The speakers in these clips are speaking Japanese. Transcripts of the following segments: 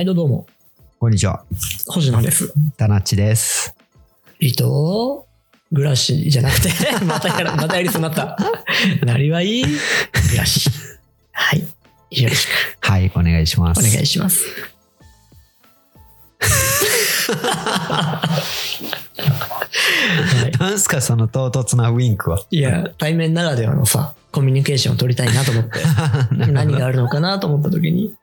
毎度どうもこんにちは、星野です。田那ちです。グラシじゃなくてまたやりそうになったなりわいグラシ、はいよろしく、はいお願いします。お願いします。なんすかその唐突なウィンクは。いや対面ならではのさコミュニケーションを取りたいなと思って何があるのかなと思った時に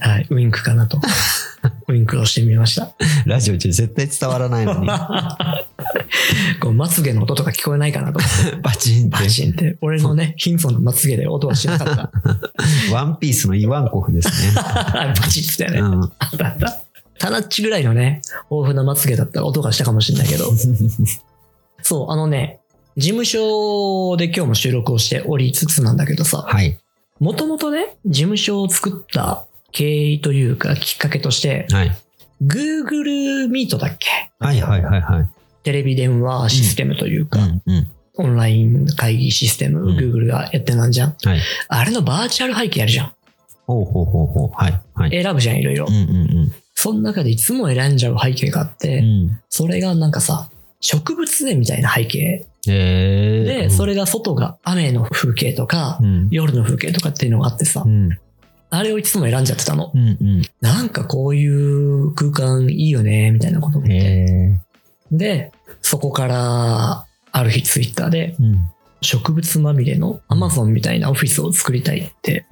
はい、ウィンクかなとウィンクをしてみました。ラジオ中絶対伝わらないのにこうまつげの音とか聞こえないかなとバチンってバチンって俺のね貧相なまつげで音はしなかったワンピースのイワンコフですねバチンってね、うん、あったあった。タナッチぐらいのね豊富なまつげだったら音がしたかもしれないけどそう事務所で今日も収録をしておりつつなんだけどさ、もともとね事務所を作った経緯というかきっかけとして、はい、Google Meet だっけ、はいはいはいはい、テレビ電話システムというか、うんうん、オンライン会議システム、うん、Google がやってなんじゃん、はい、あれのバーチャル背景あるじゃん。ほうほうほうほう、はいはい、選ぶじゃんいろいろ、うんうんうん、その中でいつも選んじゃう背景があって、うん、それがなんかさ植物園みたいな背景で、うん、それが外が雨の風景とか、うん、夜の風景とかっていうのがあってさ、うんあれをいつも選んじゃってたの、うんうん、なんかこういう空間いいよねみたいなこと思って、でそこからある日ツイッターで、うん、植物まみれのアマゾンみたいなオフィスを作りたいって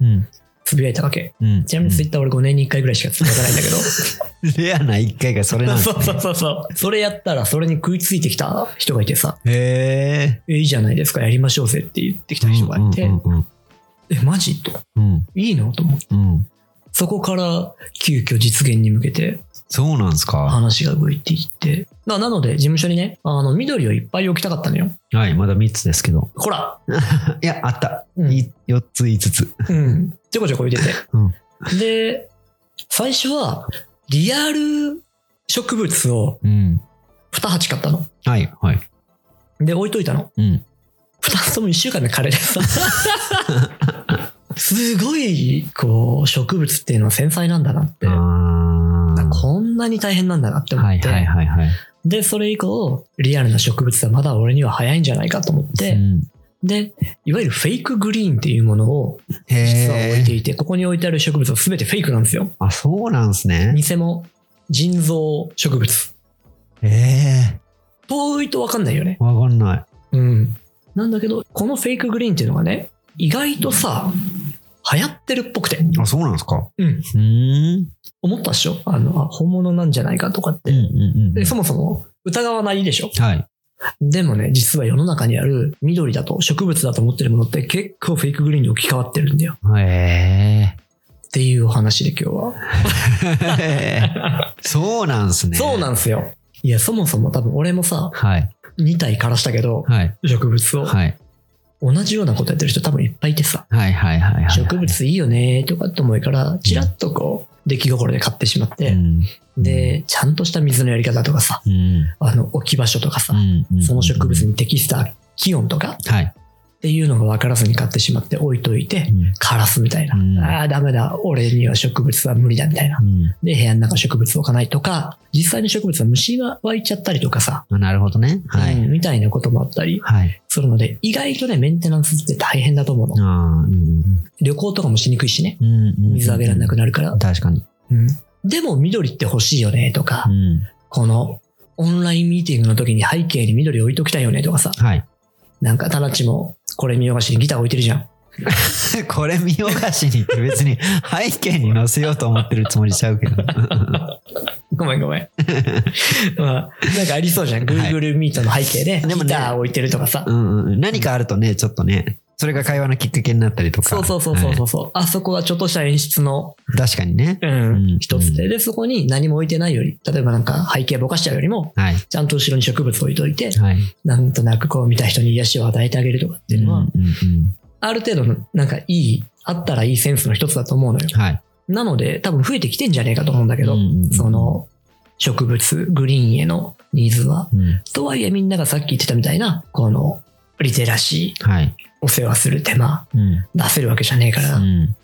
つぶやいたわけ、うん、ちなみにツイッター俺5年に1回ぐらいしかつぶやかないんだけどレアな1回がそれなんですねそうそうそうそれやったらそれに食いついてきた人がいてさ、いいじゃないですかやりましょうぜって言ってきた人がいて、うんうんうんうん、マジと、うん、いいのと思って、うん、そこから急遽実現に向けてそうなんすか話が動いていって、なので事務所にね緑をいっぱい置きたかったのよ。はい、まだ3つですけどほらいやあった、うん、4つ5つうんちょこちょこ置いてて、うん、で最初はリアル植物を2鉢買ったの、うん、はいはいで置いといたの、うん2つとも1週間で枯れてさすごいこう植物っていうのは繊細なんだなってこんなに大変なんだなって思って、はいはいはいはい、でそれ以降リアルな植物はまだ俺には早いんじゃないかと思って、うん、でいわゆるフェイクグリーンっていうものを実は置いていて、ここに置いてある植物は全てフェイクなんですよ。あそうなんですね。偽物人造植物、遠いと分かんないよね。分かんない、うんなんだけどこのフェイクグリーンっていうのがね意外とさ流行ってるっぽくて。あそうなんですか。うん、思ったっしょ本物なんじゃないかとかって、うんうんうん、でそもそも疑わないでしょ、はい、でもね実は世の中にある緑だと植物だと思ってるものって結構フェイクグリーンに置き換わってるんだよ。へーっていうお話で今日はそうなんすね。そうなんすよ。いやそもそも多分俺もさ、はい2体枯らしたけど、はい、植物を、はい、同じようなことやってる人多分いっぱいいてさ、はいはいはいはい、植物いいよねとかって思いからちらっとこう、うん、出来心で買ってしまって、うん、でちゃんとした水のやり方とかさ、うん、置き場所とかさ、うん、その植物に適した気温とか、うん、っていうのが分からずに買ってしまって置いといて、うん、枯らすみたいな、うん、ああダメだ俺には植物は無理だみたいな、うん、で部屋の中植物置かないとか実際に植物は虫が湧いちゃったりとかさ、なるほどね、はいうん、みたいなこともあったりするので、はい、意外とねメンテナンスって大変だと思うの、うん、旅行とかもしにくいしね、うんうん、水あげられなくなるから、うん、確かに、うん、でも緑って欲しいよねとか、うん、このオンラインミーティングの時に背景に緑置いときたいよねとかさ、はい、なんかタナチもこれ見よがしにギター置いてるじゃんこれ見よがしにって別に背景に載せようと思ってるつもりしちゃうけどごめん、まあ、なんかありそうじゃん Google Meet の背景でギター置いてるとかさ、はいねうんうん、何かあるとねちょっとねそれが会話のきっかけになったりとかそう、はい、あそこはちょっとした演出の確かにね、うん、一つでそこに何も置いてないより例えばなんか背景ぼかしちゃうよりも、はい、ちゃんと後ろに植物置いといて、はい、なんとなくこう見た人に癒しを与えてあげるとかっていうのは、うんうんうん、ある程度のなんかいいあったらいいセンスの一つだと思うのよ、はい、なので多分増えてきてんじゃねえかと思うんだけど、うんうんうん、その植物グリーンへのニーズは、うん、とはいえみんながさっき言ってたみたいなこのリテラシー、はい、お世話する手間、うん、出せるわけじゃねえから、うん、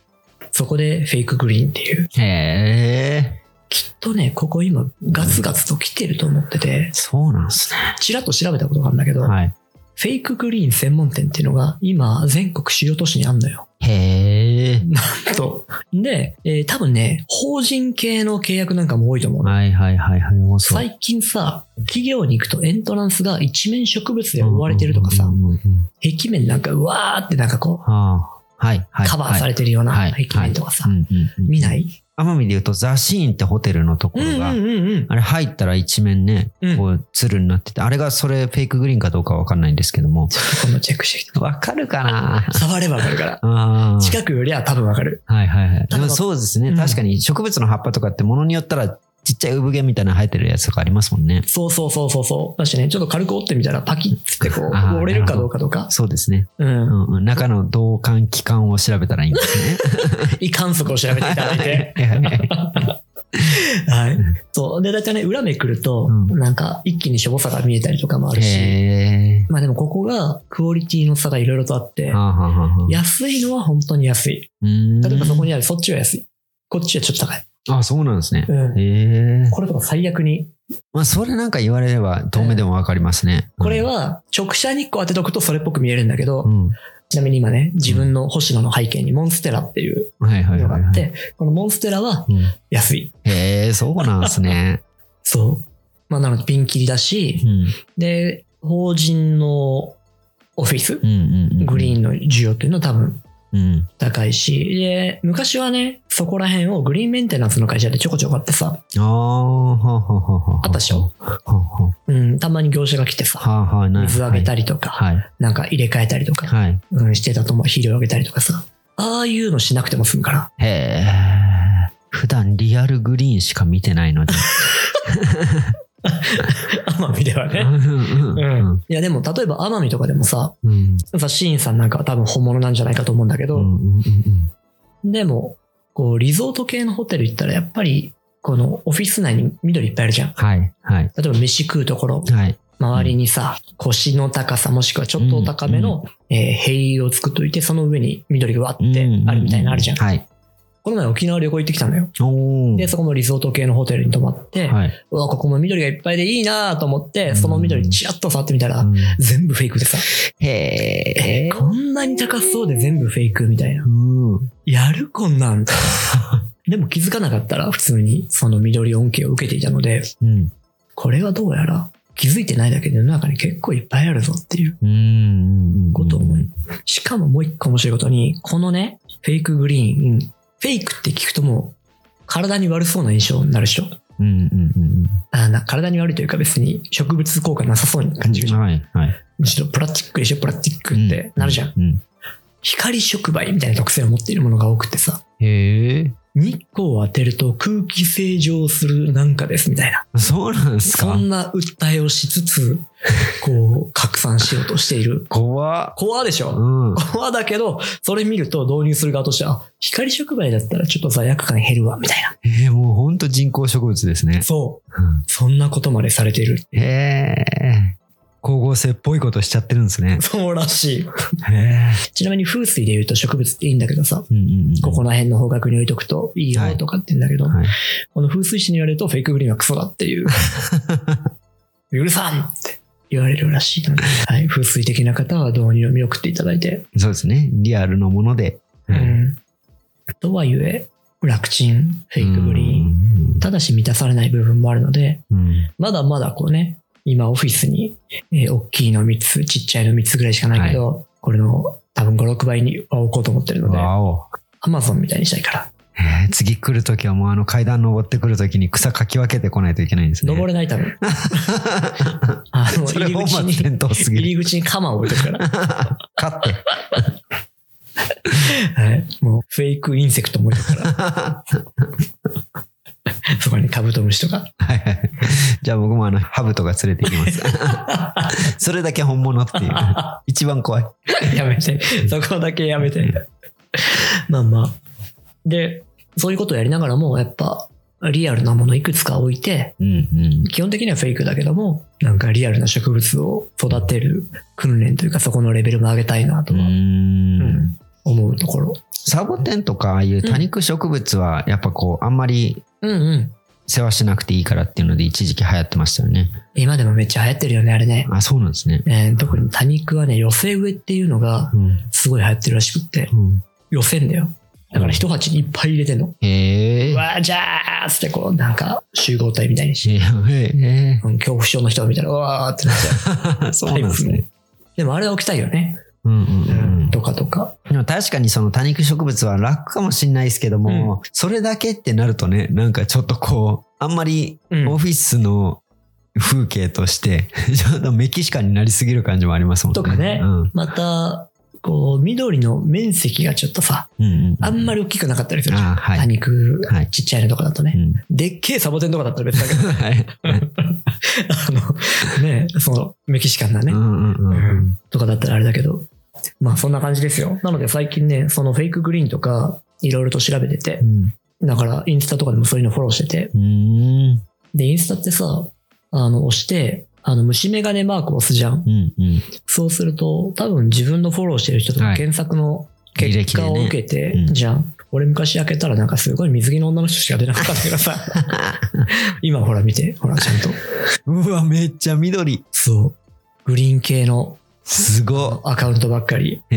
そこでフェイクグリーンっていう。へー。きっとね、ここ今ガツガツと来てると思ってて。そうなんですね。ちらっと調べたことがあるんだけど、はい、フェイクグリーン専門店っていうのが今全国主要都市にあんのよ。へー。なんと。で、多分ね、法人系の契約なんかも多いと思う。はいはいはいはい。面白い。最近さ、企業に行くとエントランスが一面植物で覆われてるとかさ、壁面なんかうわーってなんかこう、はいはい、カバーされてるような壁面とかさ、見ない？奄美でいうとザシーンってホテルのところが、あれ入ったら一面ね、こう鶴になってて、あれがそれフェイクグリーンかどうかわかんないんですけども。ちょっと今度チェックしてきた。わかるかな？触ればわかるから。近くよりは多分わかる。はいはいはい。でもそうですね。確かに植物の葉っぱとかってものによったらちっちゃい産毛みたいな生えてるやつとかありますもんね。そうそうそうそうそう。だしね、ちょっと軽く折ってみたらパキッつってこう折れるかどうかとか。そうですね。うん。中の動間期間を調べたらいいんですね。移管束を調べていただいて。はい。そう。で、だいたいね、裏めくると、なんか一気にしょぼさが見えたりとかもあるし。まあでもここがクオリティの差がいろいろとあって、安いのは本当に安い。例えばそこにあるそっちは安い。こっちはちょっと高い。あ、そうなんですね。これとか最悪に。まあ、それなんか言われれば遠目でもわかりますね。これは直射日光当てとくとそれっぽく見えるんだけど、ちなみに今ね、自分の星野の背景にモンステラっていうのがあって、このモンステラは安い。へえ、そうなんですね。そう。まあ、なのでピンキリだし、で、法人のオフィス、グリーンの需要っていうのは多分、高いし、で、昔はね、そこら辺をグリーンメンテナンスの会社でちょこちょこあってさ、あったでしょ。うん、たまに業者が来てさ、水あげたりとか、なんか入れ替えたりとか、してたと思う、肥料あげたりとかさ、ああいうのしなくても済むから。へえ。普段リアルグリーンしか見てないので。奄美ではね。いやでも例えば奄美とかでもさ、シーンさんなんかは多分本物なんじゃないかと思うんだけど、でもこうリゾート系のホテル行ったらやっぱりこのオフィス内に緑いっぱいあるじゃん。はいはい。例えば飯食うところ、周りにさ腰の高さもしくはちょっとお高めの塀を作っといてその上に緑がわってあるみたいなあるじゃん。はい。この前沖縄旅行行ってきたのよ。で、そこのリゾート系のホテルに泊まって、うわ、ここも緑がいっぱいでいいなと思って、その緑チラッと触ってみたら、全部フェイクでさ。へー。こんなに高そうで全部フェイクみたいな。やるこんなん。でも気づかなかったら普通にその緑恩恵を受けていたので、これはどうやら気づいてないだけで世の中に結構いっぱいあるぞっていうことを思い。しかももう一個面白いことに、このね、フェイクグリーン、フェイクって聞くともう体に悪そうな印象になるでしょ。体に悪いというか別に植物効果なさそうに感じるじゃん。むしろプラスチックでしょプラスチックってなるじゃん。光触媒みたいな特性を持っているものが多くてさ。へー。日光を当てると空気清浄するなんかですみたいな。そうなんですか。そんな訴えをしつつこう拡散しようとしている。怖でしょ、怖だけどそれ見ると導入する側としては光触媒だったらちょっと罪悪感減るわみたいな。もうほんと人工植物ですね。そう、そんなことまでされてる。光合成っぽいことしちゃってるんですね。そうらしい。ちなみに風水で言うと植物っていいんだけどさ、ここら辺の方角に置いとくといいよとかって言うんだけど、この風水師に言われるとフェイクグリーンはクソだっていう。うるさんって言われるらしいので、はい、風水的な方は導入を見送っていただいて。そうですね。リアルのもので。とはいえ、楽ちん、フェイクグリーン、ただし満たされない部分もあるので、まだまだこうね、今オフィスに、大きいの3つ、ちっちゃいの3つぐらいしかないけど、これの多分5、6倍には置こうと思ってるので、Amazon みたいにしたいから。次来るときはもうあの階段登ってくるときに草かき分けてこないといけないんですね。登れない多分。それ本末転倒すぎる。入り口に鎌を置いてるから。勝って。もうフェイクインセクトも置いてるから。そこにカブトムシとか。じゃあ僕もハブとか連れて行きます。それだけ本物っていう。一番怖い。やめて。そこだけやめて。まあまあ。で、そういうことをやりながらも、やっぱ、リアルなものいくつか置いて、基本的にはフェイクだけども、なんかリアルな植物を育てる訓練というか、そこのレベルも上げたいなとは、思うところ。サボテンとかああいう多肉植物はやっぱこうあんまり世話しなくていいからっていうので一時期流行ってましたよね。今でもめっちゃ流行ってるよねあれね。あ、そうなんですね。特に多肉はね、寄せ植えっていうのがすごい流行ってるらしくって、うん、寄せんだよ。だから一鉢にいっぱい入れてんの。うわーじゃーつってこうなんか集合体みたいにして、恐怖症の人みたいなわーってなっちゃう。そうなんですね。でもあれは起きたいよね。うんうんうん、とかとか。でも確かにその多肉植物は楽かもしれないですけども、うん、それだけってなるとね、なんかちょっとこうあんまりオフィスの風景として、うん、ちょっとメキシカンになりすぎる感じもありますもんね。とかね、うん、またこう緑の面積がちょっとさ、うんうんうん、あんまり大きくなかったりするじゃん。多肉、はい、ちっちゃいのとかだとね、うん、でっけえサボテンとかだったら別だけど、はい、ね、そのメキシカンなね、うんうんうんうん、とかだったらあれだけど。まあそんな感じですよ。なので最近ね、そのフェイクグリーンとかいろいろと調べてて、うん、だからインスタとかでもそういうのフォローしてて、でインスタってさ、押して虫眼鏡マークを押すじゃん、うんうん、そうすると多分自分のフォローしてる人とか検索の結果を受けて、はいね、じゃん、うん、俺昔開けたらなんかすごい水着の女の人しか出なかったからさ今ほら見て、ほらちゃんとうわめっちゃ緑、そうグリーン系のすごいアカウントばっかり。は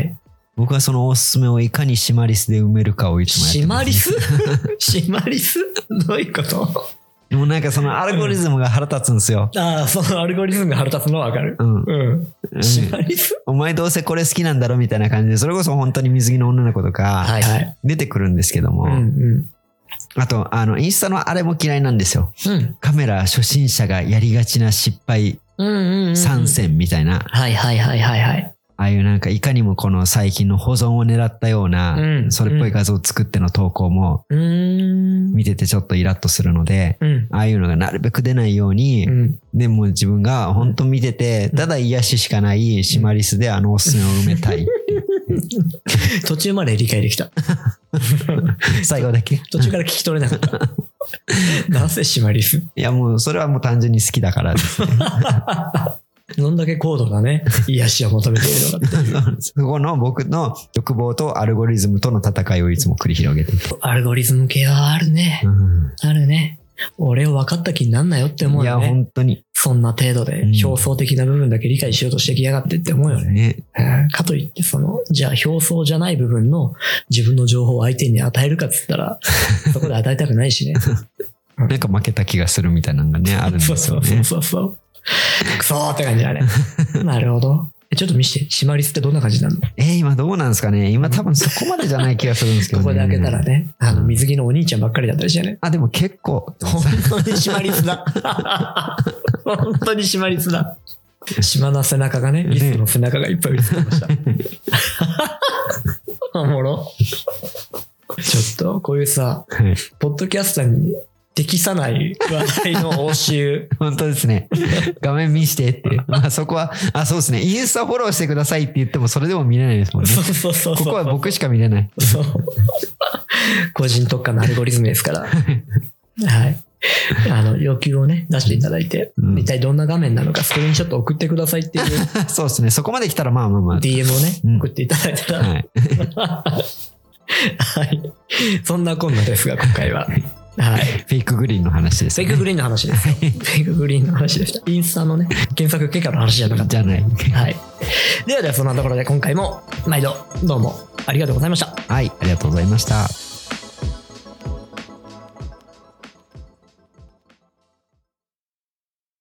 い。僕はそのおすすめをいかにシマリスで埋めるかをいつもやってます。シマリス？どういうこと？もうなんかそのアルゴリズムが腹立つんですよ。うん、ああ、そのアルゴリズムが腹立つのはわかる。うんうん。シマリス？お前どうせこれ好きなんだろみたいな感じで、それこそ本当に水着の女の子とか出てくるんですけども。はいはい、うんうん。あとインスタのあれも嫌いなんですよ、うん、カメラ初心者がやりがちな失敗参戦みたいな、はいはいはいはいはい、ああいうなんかいかにもこの最近の保存を狙ったような、うん、それっぽい画像を作っての投稿も見ててちょっとイラッとするので、うん、ああいうのがなるべく出ないように、うん、でも自分が本当見ててただ癒ししかないシマリスでおすすめを埋めたい途中まで理解できた最後だけ途中から聞き取れなかったなぜシマリス、いやもうそれはもう単純に好きだからですねどんだけ高度なね癒しを求めているのかってそこの僕の欲望とアルゴリズムとの戦いをいつも繰り広げている。アルゴリズム系はあるね、うん、あるね。俺を分かった気になんなよって思うよね。いや本当にそんな程度で表層的な部分だけ理解しようとしてきやがってって思うよね、うん、かといってそのじゃあ表層じゃない部分の自分の情報を相手に与えるかっつったらそこで与えたくないしねなんか負けた気がするみたいなのがねあるんですよねそうクソーって感じだねなるほど。ちょっと見せて、シマリスってどんな感じなの？今どうなんですかね。今多分そこまでじゃない気がするんですけどねここで開けたらね、水着のお兄ちゃんばっかりだったりしてね。あ、でも結構本当にシマリスだ本当にシマリスだ。島の背中がね、リスの背中がいっぱい映ってましたおもろちょっとこういうさ、はい、ポッドキャスターに適さない話題の応酬本当ですね。画面見してってまあそこはそうですね、インスタフォローしてくださいって言ってもそれでも見れないですもんね。そうここは僕しか見れないそう個人特化のアルゴリズムですからはい要求をね出していただいて、うん、一体どんな画面なのかスクリーンショット送ってくださいっていうそうですね、そこまで来たらまあまあまあ DM をね、うん、送っていただいたらはいはい、そんなこんなですが今回ははい、フェイクグリーンの話です、ね、フェイクグリーンの話ですフェイクグリーンの話でした。インスタのね検索結果の話じゃなかったじゃない、はい、ではそんなところで今回も毎度どうもありがとうございました。はい、ありがとうございました。